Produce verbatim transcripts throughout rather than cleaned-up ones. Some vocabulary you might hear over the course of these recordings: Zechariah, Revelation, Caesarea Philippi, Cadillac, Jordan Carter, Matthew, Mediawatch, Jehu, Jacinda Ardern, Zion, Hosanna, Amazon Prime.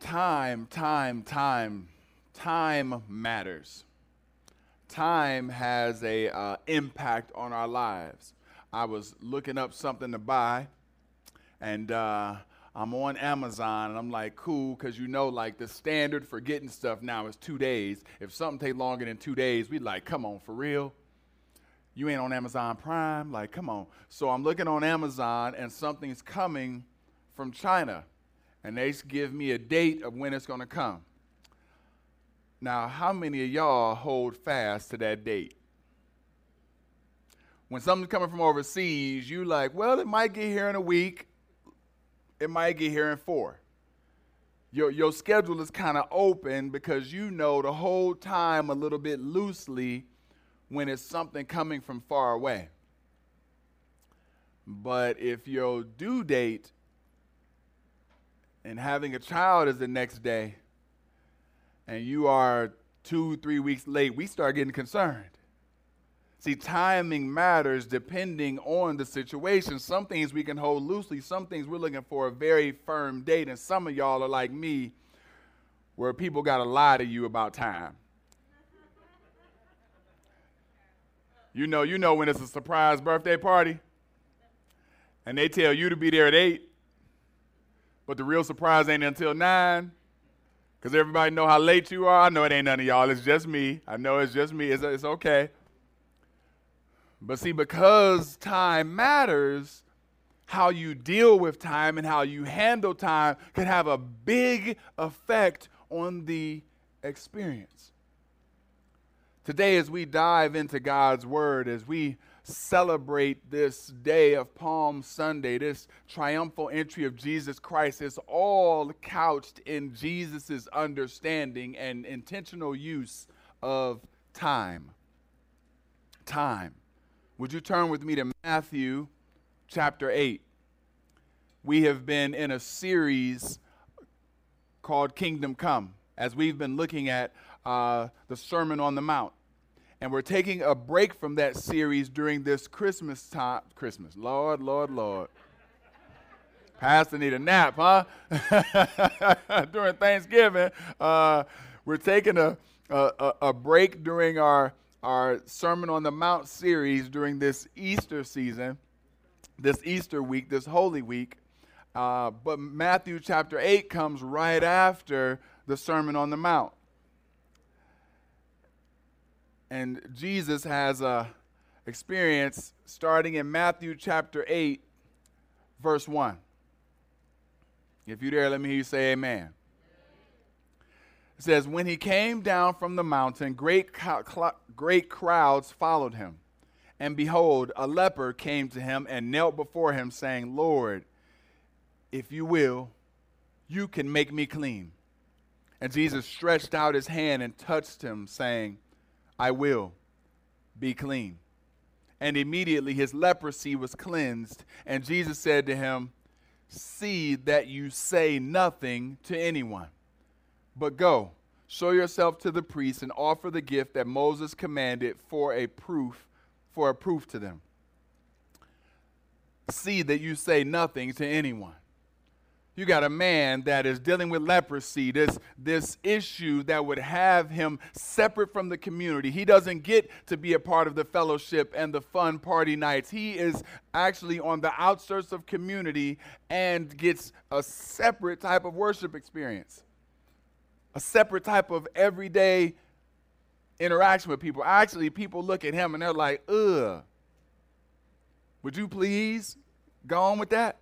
Time, time, time, time matters. Time has a uh, impact on our lives. I was looking up something to buy, and uh, I'm on Amazon, and I'm like, cool, because you know, like, the standard for getting stuff now is two days. If something take longer than two days, we like, come on, for real? You ain't on Amazon Prime? Like, come on. So I'm looking on Amazon, and something's coming from China, and they give me a date of when it's going to come. Now, how many of y'all hold fast to that date? When something's coming from overseas, you like, well, it might get here in a week. It might get here in four. Your, your schedule is kind of open because you know the whole time a little bit loosely when it's something coming from far away. But if your due date and having a child is the next day, and you are two, three weeks late, we start getting concerned. See, timing matters depending on the situation. Some things we can hold loosely. Some things we're looking for a very firm date. And some of y'all are like me, where people got to lie to you about time. You know, you know when it's a surprise birthday party, and they tell you to be there at eight, but the real surprise ain't until nine. Because everybody know how late you are. I know it ain't none of y'all. It's just me. I know it's just me. It's, it's okay. But see, because time matters, how you deal with time and how you handle time can have a big effect on the experience. Today, as we dive into God's Word, as we celebrate this day of Palm Sunday, this triumphal entry of Jesus Christ, is all couched in Jesus's understanding and intentional use of time. Time. Would you turn with me to Matthew chapter eight? We have been in a series called Kingdom Come, as we've been looking at uh, the Sermon on the Mount. And we're taking a break from that series during this Christmas time. Christmas. Lord, Lord, Lord. Pastor need a nap, huh? During Thanksgiving, uh, we're taking a, a, a break during our, our Sermon on the Mount series during this Easter season, this Easter week, this Holy Week. Uh, but Matthew chapter eight comes right after the Sermon on the Mount. And Jesus has an experience starting in Matthew chapter eight, verse one. If you're there, let me hear you say amen. It says, when he came down from the mountain, great, great crowds followed him. And behold, a leper came to him and knelt before him, saying, Lord, if you will, you can make me clean. And Jesus stretched out his hand and touched him, saying, I will be clean. And immediately his leprosy was cleansed. And Jesus said to him, see that you say nothing to anyone, but go, show yourself to the priest and offer the gift that Moses commanded for a proof, for a proof to them. See that you say nothing to anyone. You got a man that is dealing with leprosy, this, this issue that would have him separate from the community. He doesn't get to be a part of the fellowship and the fun party nights. He is actually on the outskirts of community and gets a separate type of worship experience, a separate type of everyday interaction with people. Actually, people look at him and they're like, ugh, would you please go on with that?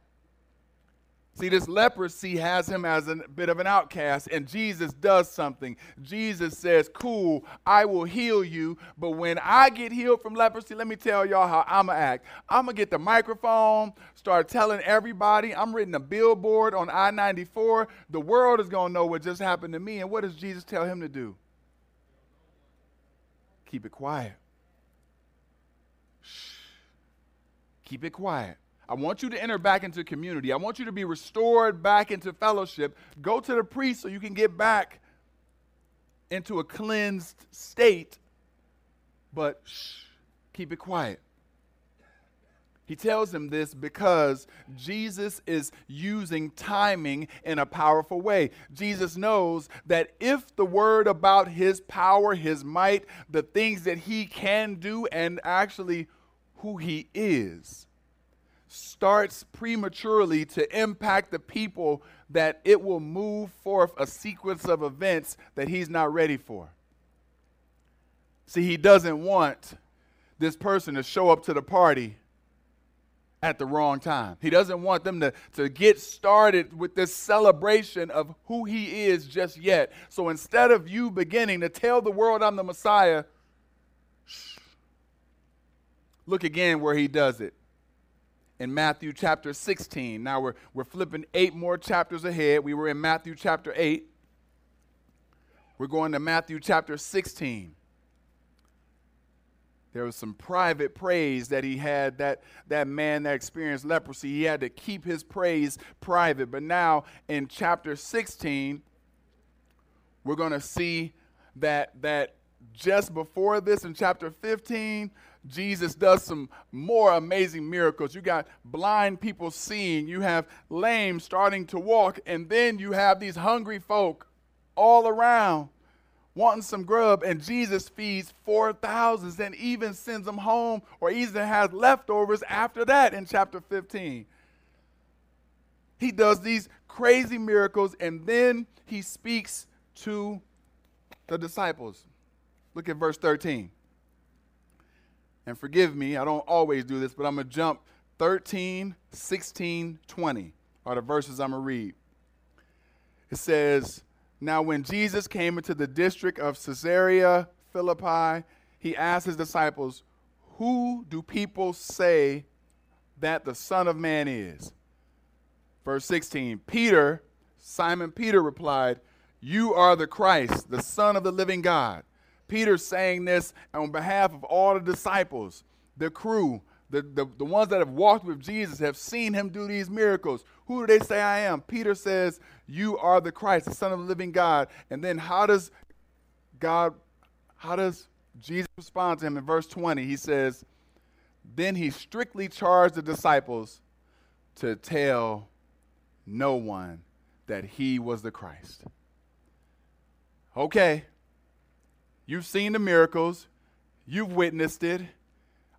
See, this leprosy has him as a bit of an outcast, and Jesus does something. Jesus says, cool, I will heal you, but when I get healed from leprosy, let me tell y'all how I'm going to act. I'm going to get the microphone, start telling everybody. I'm writing a billboard on I ninety-four. The world is going to know what just happened to me, and what does Jesus tell him to do? Keep it quiet. Shh. Keep it quiet. I want you to enter back into community. I want you to be restored back into fellowship. Go to the priest so you can get back into a cleansed state, but shh, keep it quiet. He tells him this because Jesus is using timing in a powerful way. Jesus knows that if the word about his power, his might, the things that he can do, and actually who he is, starts prematurely to impact the people, that it will move forth a sequence of events that he's not ready for. See, he doesn't want this person to show up to the party at the wrong time. He doesn't want them to, to get started with this celebration of who he is just yet. So instead of you beginning to tell the world I'm the Messiah, shh, look again where he does it. In Matthew chapter sixteen. Now we're, we're flipping eight more chapters ahead. We were in Matthew chapter eight. We're going to Matthew chapter sixteen. There was some private praise that he had, that, that man that experienced leprosy. He had to keep his praise private. But now in chapter sixteen, we're going to see that, that just before this in chapter fifteen, Jesus does some more amazing miracles. You got blind people seeing. You have lame starting to walk. And then you have these hungry folk all around wanting some grub. And Jesus feeds four thousand and even sends them home, or even has leftovers after that in chapter fifteen. He does these crazy miracles, and then he speaks to the disciples. Look at verse thirteen. And forgive me, I don't always do this, but I'm going to jump thirteen, sixteen, twenty are the verses I'm going to read. It says, now when Jesus came into the district of Caesarea Philippi, he asked his disciples, who do people say that the Son of Man is? Verse sixteen, Peter, Simon Peter replied, you are the Christ, the Son of the living God. Peter's saying this on behalf of all the disciples, the crew, the, the, the ones that have walked with Jesus, have seen him do these miracles. Who do they say I am? Peter says, you are the Christ, the Son of the living God. And then how does God, how does Jesus respond to him? In verse twenty, he says, then he strictly charged the disciples to tell no one that he was the Christ. Okay. You've seen the miracles. You've witnessed it.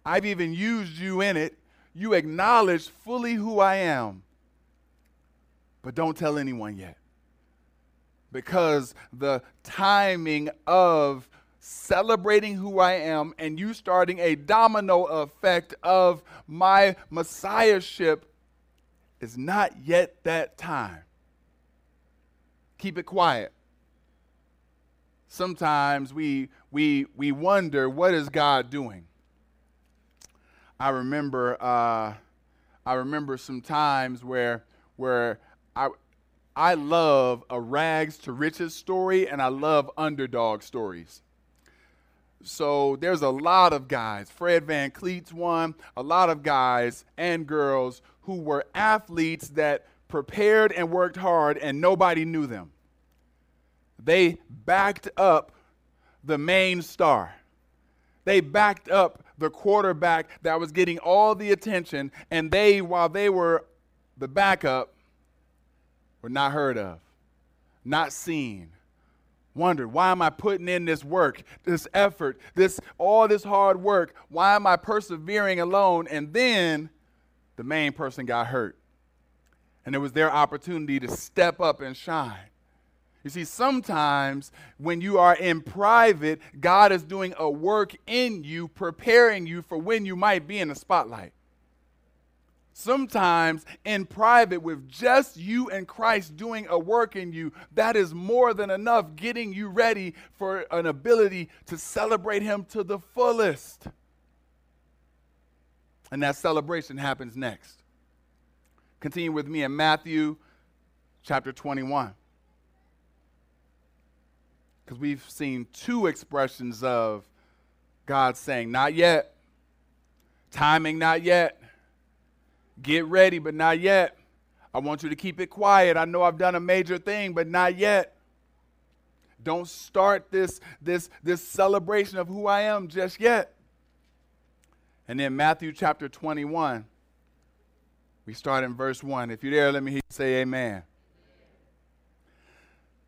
I've even used you in it. You acknowledge fully who I am. But don't tell anyone yet. Because the timing of celebrating who I am and you starting a domino effect of my messiahship is not yet that time. Keep it quiet. Sometimes we we we wonder, what is God doing? I remember uh, I remember some times where where I I love a rags to riches story, and I love underdog stories. So there's a lot of guys, Fred Van Cleet's one, a lot of guys and girls who were athletes that prepared and worked hard, and nobody knew them. They backed up the main star. They backed up the quarterback that was getting all the attention, and they, while they were the backup, were not heard of, not seen. Wondered, why am I putting in this work, this effort, this all this hard work? Why am I persevering alone? And then the main person got hurt, and it was their opportunity to step up and shine. You see, sometimes when you are in private, God is doing a work in you, preparing you for when you might be in the spotlight. Sometimes in private, with just you and Christ doing a work in you, that is more than enough, getting you ready for an ability to celebrate him to the fullest. And that celebration happens next. Continue with me in Matthew chapter twenty-one. Because we've seen two expressions of God saying, not yet. Timing, not yet. Get ready, but not yet. I want you to keep it quiet. I know I've done a major thing, but not yet. Don't start this, this, this celebration of who I am just yet. And then Matthew chapter twenty-one, We start in verse one. If you're there, let me say amen.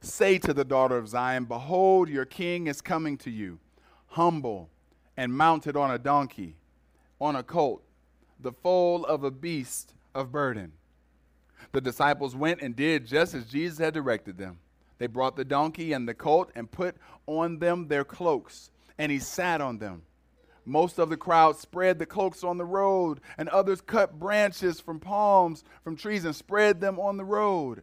"Say to the daughter of Zion, 'Behold, your king is coming to you, humble and mounted on a donkey, on a colt, the foal of a beast of burden.'" The disciples went and did just as Jesus had directed them. They brought the donkey and the colt and put on them their cloaks, and he sat on them. Most of the crowd spread the cloaks on the road, and others cut branches from palms, from trees, and spread them on the road.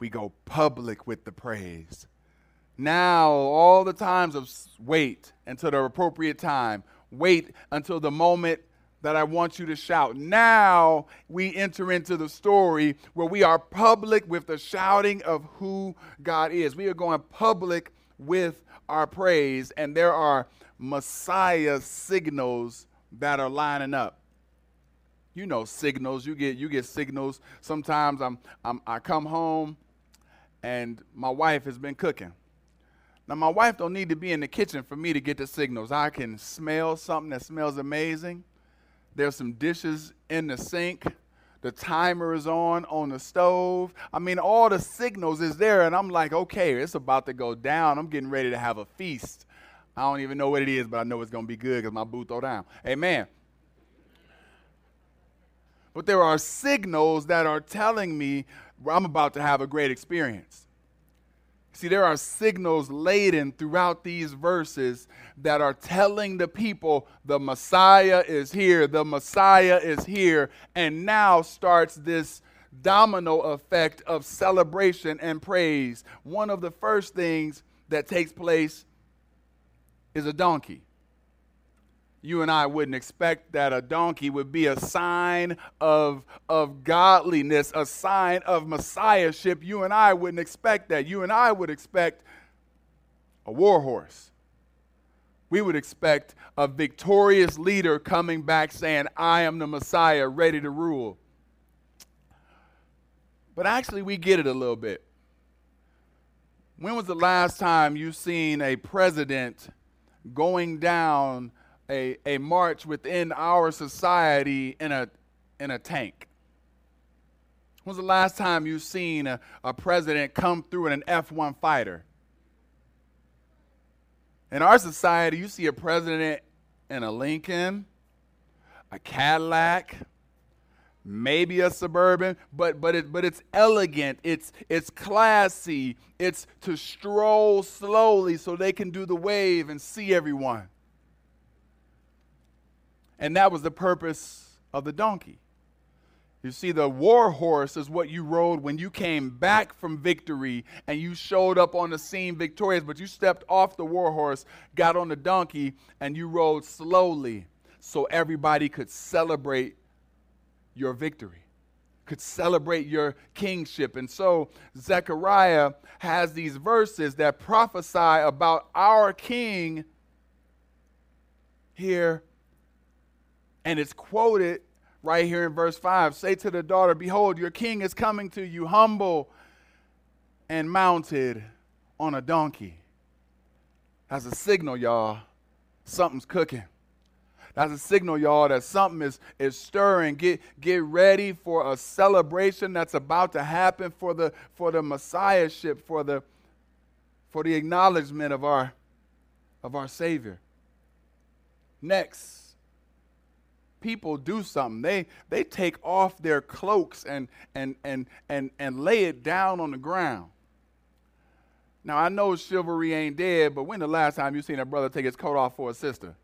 we go public with the praise. Now all the times of wait until the appropriate time, wait until the moment that I want you to shout. Now we enter into the story where we are public with the shouting of who God is. We are going public with our praise, and there are Messiah signals that are lining up. You know signals. You get you get signals. Sometimes I'm, I'm I come home and my wife has been cooking. Now my wife don't need to be in the kitchen for me to get the signals. I can smell something that smells amazing. There's some dishes in the sink. The timer is on on the stove. I mean, all the signals is there, and I'm like, okay, it's about to go down. I'm getting ready to have a feast. I don't even know what it is, but I know it's going to be good because my boo throw down. Amen. But there are signals that are telling me I'm about to have a great experience. See, there are signals laden throughout these verses that are telling the people the Messiah is here, the Messiah is here, and now starts this domino effect of celebration and praise. One of the first things that takes place is a donkey. You and I wouldn't expect that a donkey would be a sign of, of godliness, a sign of messiahship. You and I wouldn't expect that. You and I would expect a war horse. We would expect a victorious leader coming back saying, "I am the Messiah, ready to rule." But actually, we get it a little bit. When was the last time you've seen a president going down a, a march within our society in a in a tank? When's the last time you've seen a, a president come through in an F one fighter? In our society, you see a president in a Lincoln, a Cadillac, maybe a Suburban, but but it but it's elegant, it's it's classy, it's to stroll slowly so they can do the wave and see everyone. And that was the purpose of the donkey. You see, the war horse is what you rode when you came back from victory and you showed up on the scene victorious, but you stepped off the war horse, got on the donkey, and you rode slowly so everybody could celebrate your victory, could celebrate your kingship. And so Zechariah has these verses that prophesy about our king here. And it's quoted right here in verse five. "Say to the daughter, 'Behold, your king is coming to you, humble and mounted on a donkey.'" That's a signal, y'all. Something's cooking. That's a signal, y'all, that something is, is stirring. Get, get ready for a celebration that's about to happen for the, for the messiahship, for the, for the acknowledgement of our, of our Savior. Next, people do something. They they take off their cloaks and and and and and lay it down on the ground. Now, I know chivalry ain't dead, but when the last time you seen a brother take his coat off for a sister?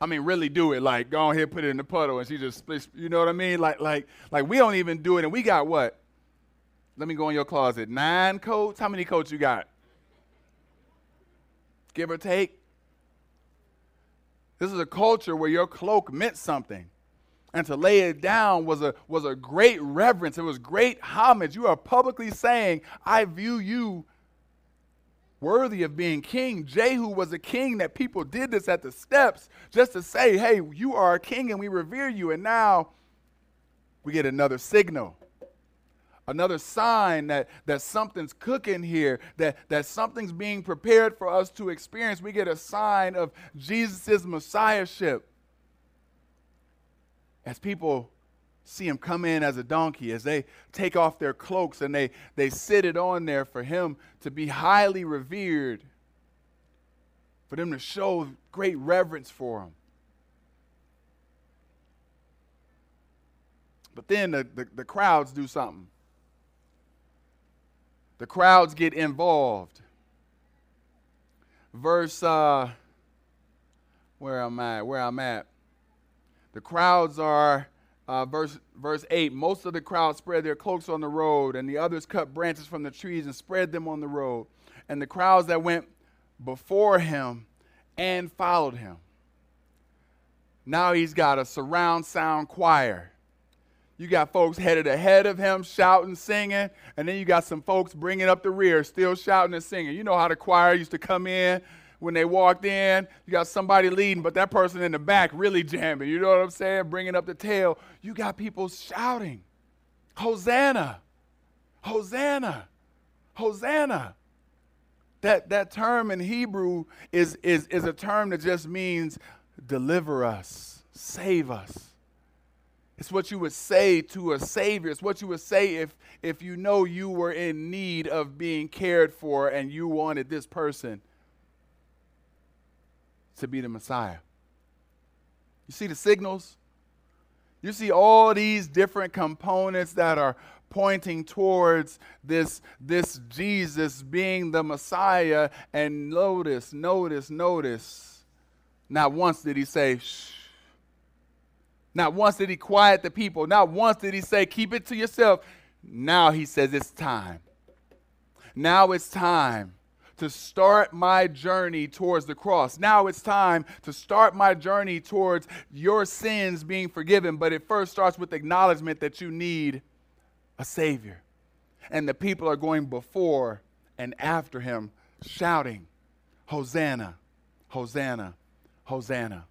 I mean, really do it. Like, go on here, put it in the puddle, and she just splits. You know what I mean? Like, like, like we don't even do it, and we got what? Let me go in your closet. Nine coats? How many coats you got? Give or take. This is a culture where your cloak meant something. And to lay it down was a was a great reverence. It was great homage. You are publicly saying, I view you worthy of being king. Jehu was a king that people did this at the steps just to say, hey, you are a king and we revere you. And now we get another signal, another sign that, that something's cooking here, that, that something's being prepared for us to experience. We get a sign of Jesus' messiahship. As people see him come in as a donkey, as they take off their cloaks and they, they sit it on there for him to be highly revered, for them to show great reverence for him. But then the, the, the crowds do something. The crowds get involved. Verse, uh, where am I? Where I'm at? The crowds are, uh, verse verse eight, most of the crowd spread their cloaks on the road, and the others cut branches from the trees and spread them on the road. And the crowds that went before him and followed him. Now he's got a surround sound choir. You got folks headed ahead of him, shouting, singing, and then you got some folks bringing up the rear, still shouting and singing. You know how the choir used to come in. When they walked in, you got somebody leading, but that person in the back really jamming. You know what I'm saying? Bringing up the tail. You got people shouting, Hosanna, Hosanna, Hosanna. That, that term in Hebrew is, is, is a term that just means deliver us, save us. It's what you would say to a Savior. It's what you would say if, if you know you were in need of being cared for and you wanted this person to be the Messiah. You see the signals? You see all these different components that are pointing towards this, this Jesus being the Messiah. And notice, notice, notice, not once did he say, shh. Not once did he quiet the people. Not once did he say, keep it to yourself. Now he says, it's time. Now it's time to start my journey towards the cross. Now it's time to start my journey towards your sins being forgiven. But it first starts with acknowledgement that you need a Savior. And the people are going before and after him, shouting, Hosanna, Hosanna, Hosanna.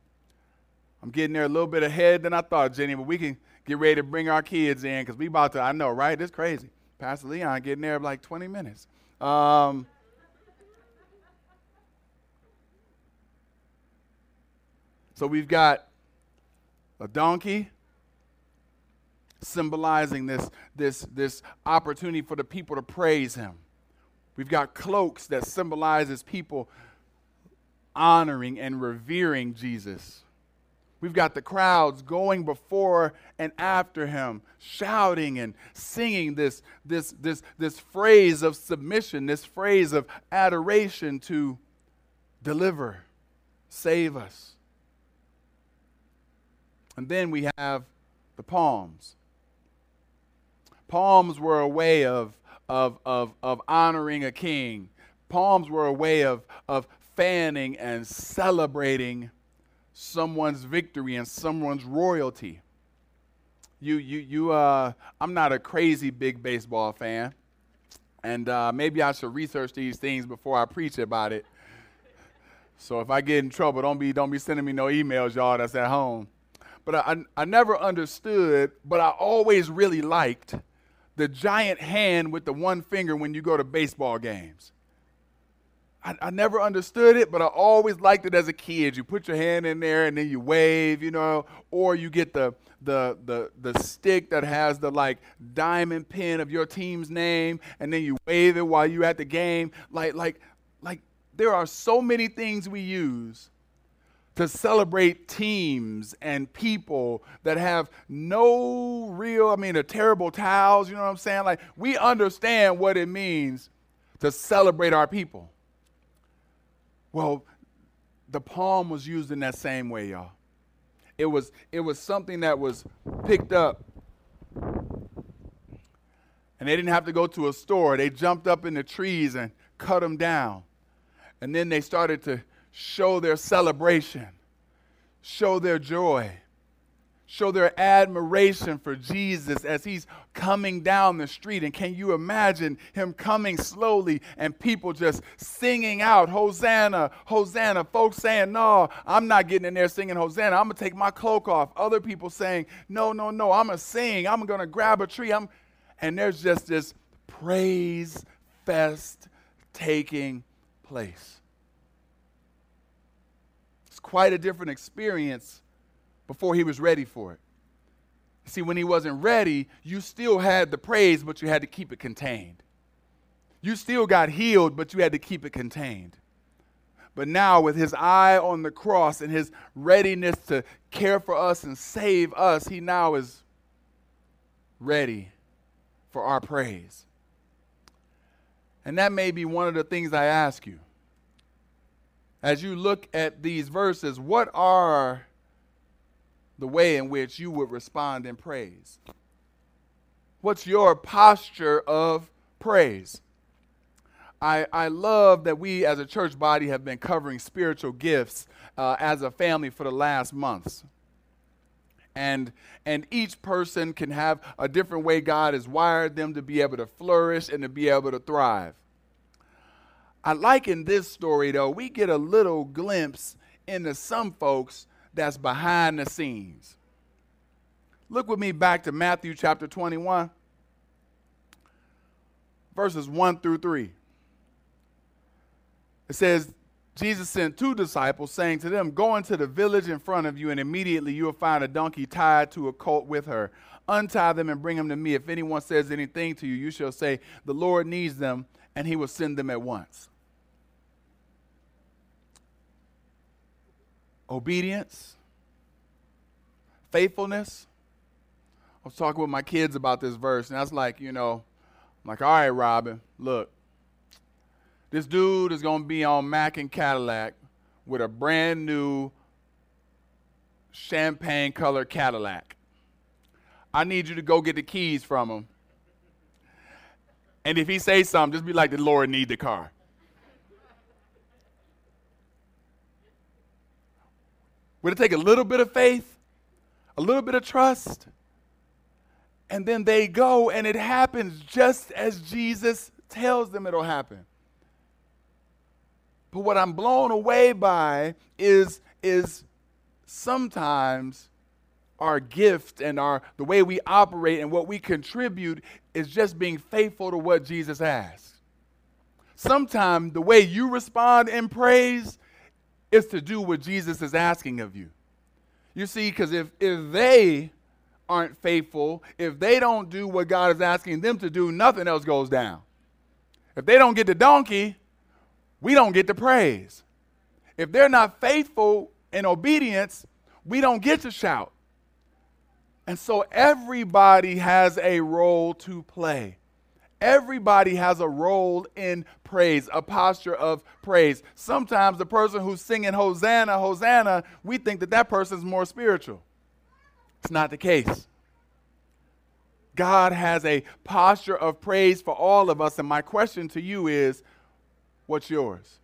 I'm getting there a little bit ahead than I thought, Jenny, but we can get ready to bring our kids in because we about to, I know, right? This is crazy. Pastor Leon getting there in like twenty minutes. Um... So we've got a donkey symbolizing this, this, this opportunity for the people to praise him. We've got cloaks that symbolizes people honoring and revering Jesus. We've got the crowds going before and after him, shouting and singing this, this, this, this phrase of submission, this phrase of adoration to deliver, save us. And then we have the palms. Palms were a way of, of, of, of honoring a king. Palms were a way of, of fanning and celebrating someone's victory and someone's royalty. You, you, you, uh, I'm not a crazy big baseball fan. And uh, maybe I should research these things before I preach about it. So if I get in trouble, don't be, don't be sending me no emails, y'all, that's at home. But I, I never understood, but I always really liked the giant hand with the one finger when you go to baseball games. I, I never understood it, but I always liked it as a kid. You put your hand in there and then you wave, you know, or you get the the the the stick that has the like diamond pin of your team's name, and then you wave it while you're at the game. Like like like there are so many things we use to celebrate teams and people that have no real, I mean, the terrible towels, you know what I'm saying? Like, we understand what it means to celebrate our people. Well, the palm was used in that same way, y'all. It was, it was something that was picked up. And they didn't have to go to a store. They jumped up in the trees and cut them down. And then they started to show their celebration, show their joy, show their admiration for Jesus as he's coming down the street. And can you imagine him coming slowly and people just singing out, Hosanna, Hosanna. Folks saying, no, I'm not getting in there singing Hosanna. I'm going to take my cloak off. Other people saying, no, no, no, I'm going to sing. I'm going to grab a tree. I'm, and there's just this praise fest taking place. Quite a different experience before he was ready for it. See, when he wasn't ready, you still had the praise, but you had to keep it contained. You still got healed, but you had to keep it contained. But now with his eye on the cross and his readiness to care for us and save us, he now is ready for our praise. And that may be one of the things I ask you. As you look at these verses, what are the way in which you would respond in praise? What's your posture of praise? I, I love that we as a church body have been covering spiritual gifts uh, as a family for the last months. And and each person can have a different way God has wired them to be able to flourish and to be able to thrive. I like in this story, though, we get a little glimpse into some folks that's behind the scenes. Look with me back to Matthew chapter twenty-one, verses one through three. It says, Jesus sent two disciples, saying to them, go into the village in front of you, and immediately you will find a donkey tied to a colt with her. Untie them and bring them to me. If anyone says anything to you, you shall say, the Lord needs them, and he will send them at once. Obedience, faithfulness. I was talking with my kids about this verse, and I was like, you know, I'm like, all right, Robin, look, this dude is going to be on Mack and Cadillac with a brand new champagne colored Cadillac. I need you to go get the keys from him. And if he says something, just be like, the Lord need the car. Would it take a little bit of faith, a little bit of trust? And then they go, and it happens just as Jesus tells them it'll happen. But what I'm blown away by is, is sometimes our gift and our the way we operate and what we contribute is just being faithful to what Jesus asks. Sometimes the way you respond in praise is to do what Jesus is asking of you. You see, because if, if they aren't faithful, if they don't do what God is asking them to do, nothing else goes down. If they don't get the donkey, we don't get the praise. If they're not faithful in obedience, we don't get to shout. And so everybody has a role to play. Everybody has a role in praise, a posture of praise. Sometimes the person who's singing Hosanna, Hosanna, we think that that person's more spiritual. It's not the case. God has a posture of praise for all of us, and my question to you is, what's yours?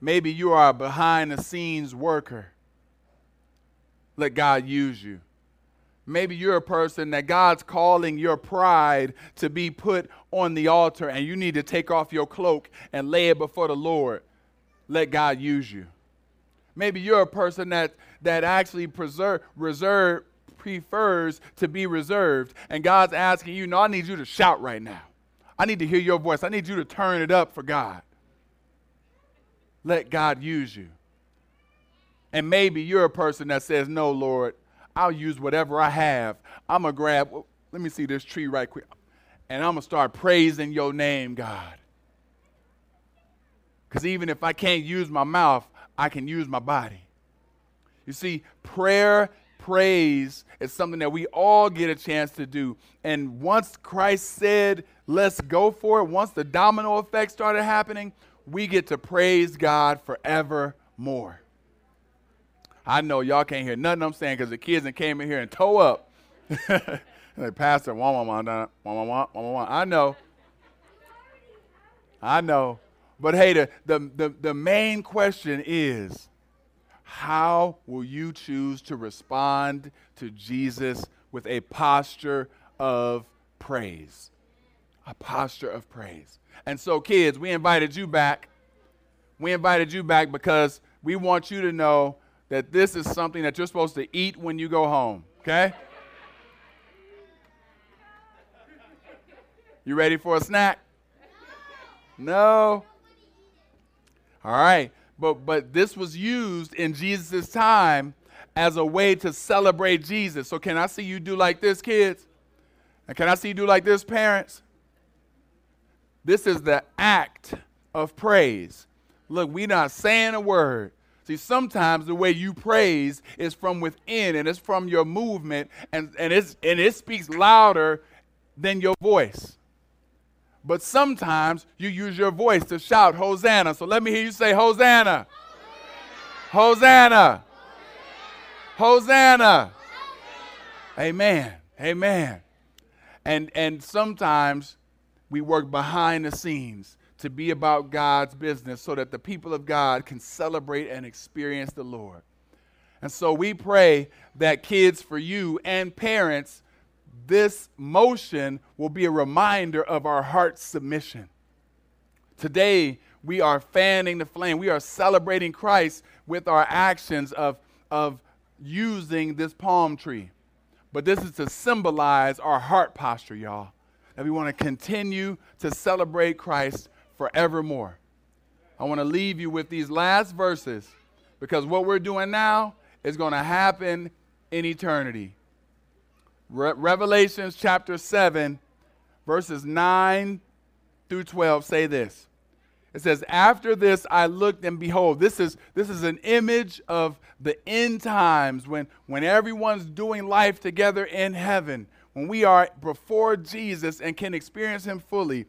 Maybe you are a behind-the-scenes worker. Let God use you. Maybe you're a person that God's calling your pride to be put on the altar, and you need to take off your cloak and lay it before the Lord. Let God use you. Maybe you're a person that, that actually preserve, reserve, prefers to be reserved, and God's asking you, no, I need you to shout right now. I need to hear your voice. I need you to turn it up for God. Let God use you. And maybe you're a person that says, no, Lord, I'll use whatever I have. I'm going to grab, let me see this tree right quick. And I'm going to start praising your name, God. Because even if I can't use my mouth, I can use my body. You see, prayer, praise is something that we all get a chance to do. And once Christ said, let's go for it, once the domino effect started happening, we get to praise God forevermore. I know y'all can't hear nothing I'm saying because the kids that came in here and toe up. Like, Pastor, wah, wah, wah, wah, wah, wah, wah. I know. I know. But hey, the, the, the, the main question is, how will you choose to respond to Jesus with a posture of praise? A posture of praise. And so, kids, we invited you back. We invited you back because we want you to know that this is something that you're supposed to eat when you go home, okay? You ready for a snack? No. All right. But but this was used in Jesus' time as a way to celebrate Jesus. So can I see you do like this, kids? And can I see you do like this, parents? This is the act of praise. Look, we're not saying a word. See, sometimes the way you praise is from within, and it's from your movement, and, and, it's, and it speaks louder than your voice. But sometimes you use your voice to shout, Hosanna. So let me hear you say, Hosanna. Hosanna. Hosanna. Hosanna. Hosanna. Amen. Amen. And, and sometimes we work behind the scenes to be about God's business so that the people of God can celebrate and experience the Lord. And so we pray that, kids, for you and parents, this motion will be a reminder of our heart's submission. Today, we are fanning the flame. We are celebrating Christ with our actions of, of using this palm tree. But this is to symbolize our heart posture, y'all, that we want to continue to celebrate Christ forevermore. I want to leave you with these last verses because what we're doing now is going to happen in eternity. Re- Revelation chapter seven, verses nine through twelve say this. It says, after this I looked and behold, this is this is an image of the end times when, when everyone's doing life together in heaven, when we are before Jesus and can experience him fully.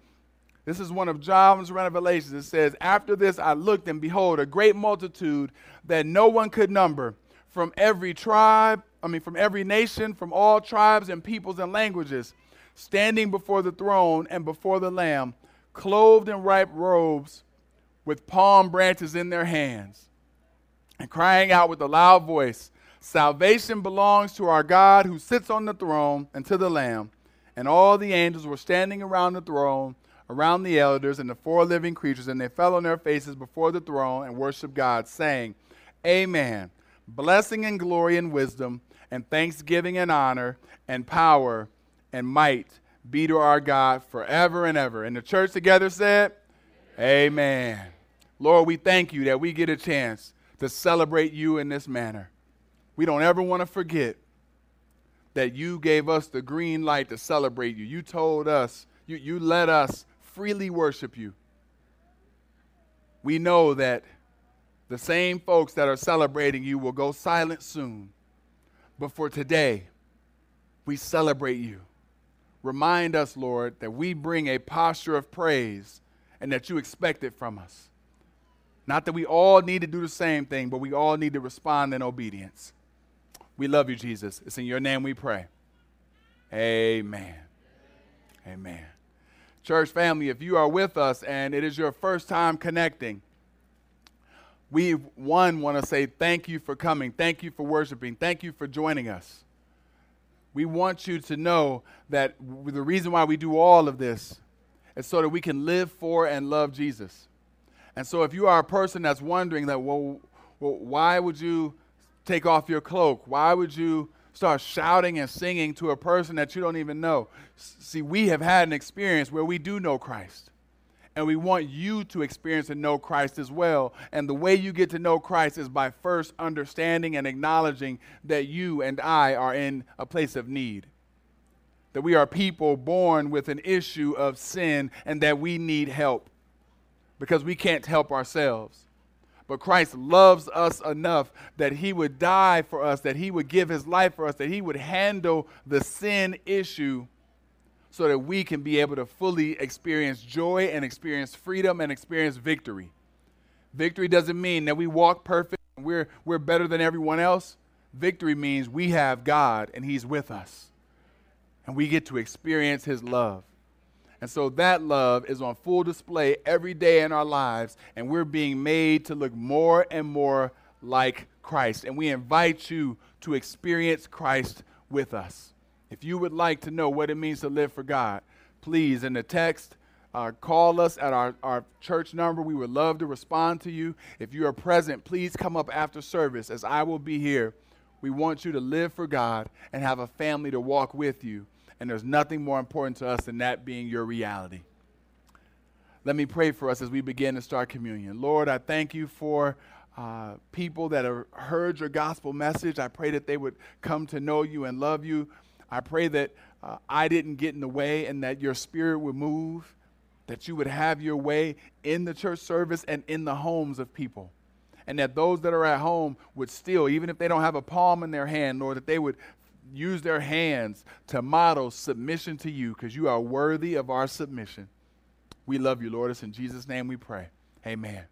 This is one of John's revelations. It says, after this I looked and behold, a great multitude that no one could number from every tribe, I mean, from every nation, from all tribes and peoples and languages, standing before the throne and before the Lamb, clothed in ripe robes with palm branches in their hands, and crying out with a loud voice, salvation belongs to our God who sits on the throne and to the Lamb. And all the angels were standing around the throne, around the elders and the four living creatures, and they fell on their faces before the throne and worshiped God, saying, Amen. Blessing and glory and wisdom and thanksgiving and honor and power and might be to our God forever and ever. And the church together said, Amen. Amen. Lord, we thank you that we get a chance to celebrate you in this manner. We don't ever want to forget that you gave us the green light to celebrate you. You told us, you, you let us freely worship you. We know that the same folks that are celebrating you will go silent soon. But for today, we celebrate you. Remind us, Lord, that we bring a posture of praise and that you expect it from us. Not that we all need to do the same thing, but we all need to respond in obedience. We love you, Jesus. It's in your name we pray. Amen. Amen. Church family, if you are with us and it is your first time connecting, we, one, want to say thank you for coming. Thank you for worshiping. Thank you for joining us. We want you to know that w- the reason why we do all of this is so that we can live for and love Jesus. And so if you are a person that's wondering that, well, well why would you take off your cloak? Why would you start shouting and singing to a person that you don't even know? S- see, we have had an experience where we do know Christ. And we want you to experience and know Christ as well. And the way you get to know Christ is by first understanding and acknowledging that you and I are in a place of need. That we are people born with an issue of sin and that we need help because we can't help ourselves. But Christ loves us enough that he would die for us, that he would give his life for us, that he would handle the sin issue so that we can be able to fully experience joy and experience freedom and experience victory. Victory doesn't mean that we walk perfect and we're, we're better than everyone else. Victory means we have God and he's with us. And we get to experience his love. And so that love is on full display every day in our lives, and we're being made to look more and more like Christ. And we invite you to experience Christ with us. If you would like to know what it means to live for God, please, in the text, uh, call us at our, our church number. We would love to respond to you. If you are present, please come up after service, as I will be here. We want you to live for God and have a family to walk with you. And there's nothing more important to us than that being your reality. Let me pray for us as we begin to start communion. Lord, I thank you for uh, people that have heard your gospel message. I pray that they would come to know you and love you. I pray that uh, I didn't get in the way and that your spirit would move, that you would have your way in the church service and in the homes of people. And that those that are at home would still, even if they don't have a palm in their hand, Lord, that they would use their hands to model submission to you, because you are worthy of our submission. We love you, Lord. It's in Jesus' name we pray. Amen.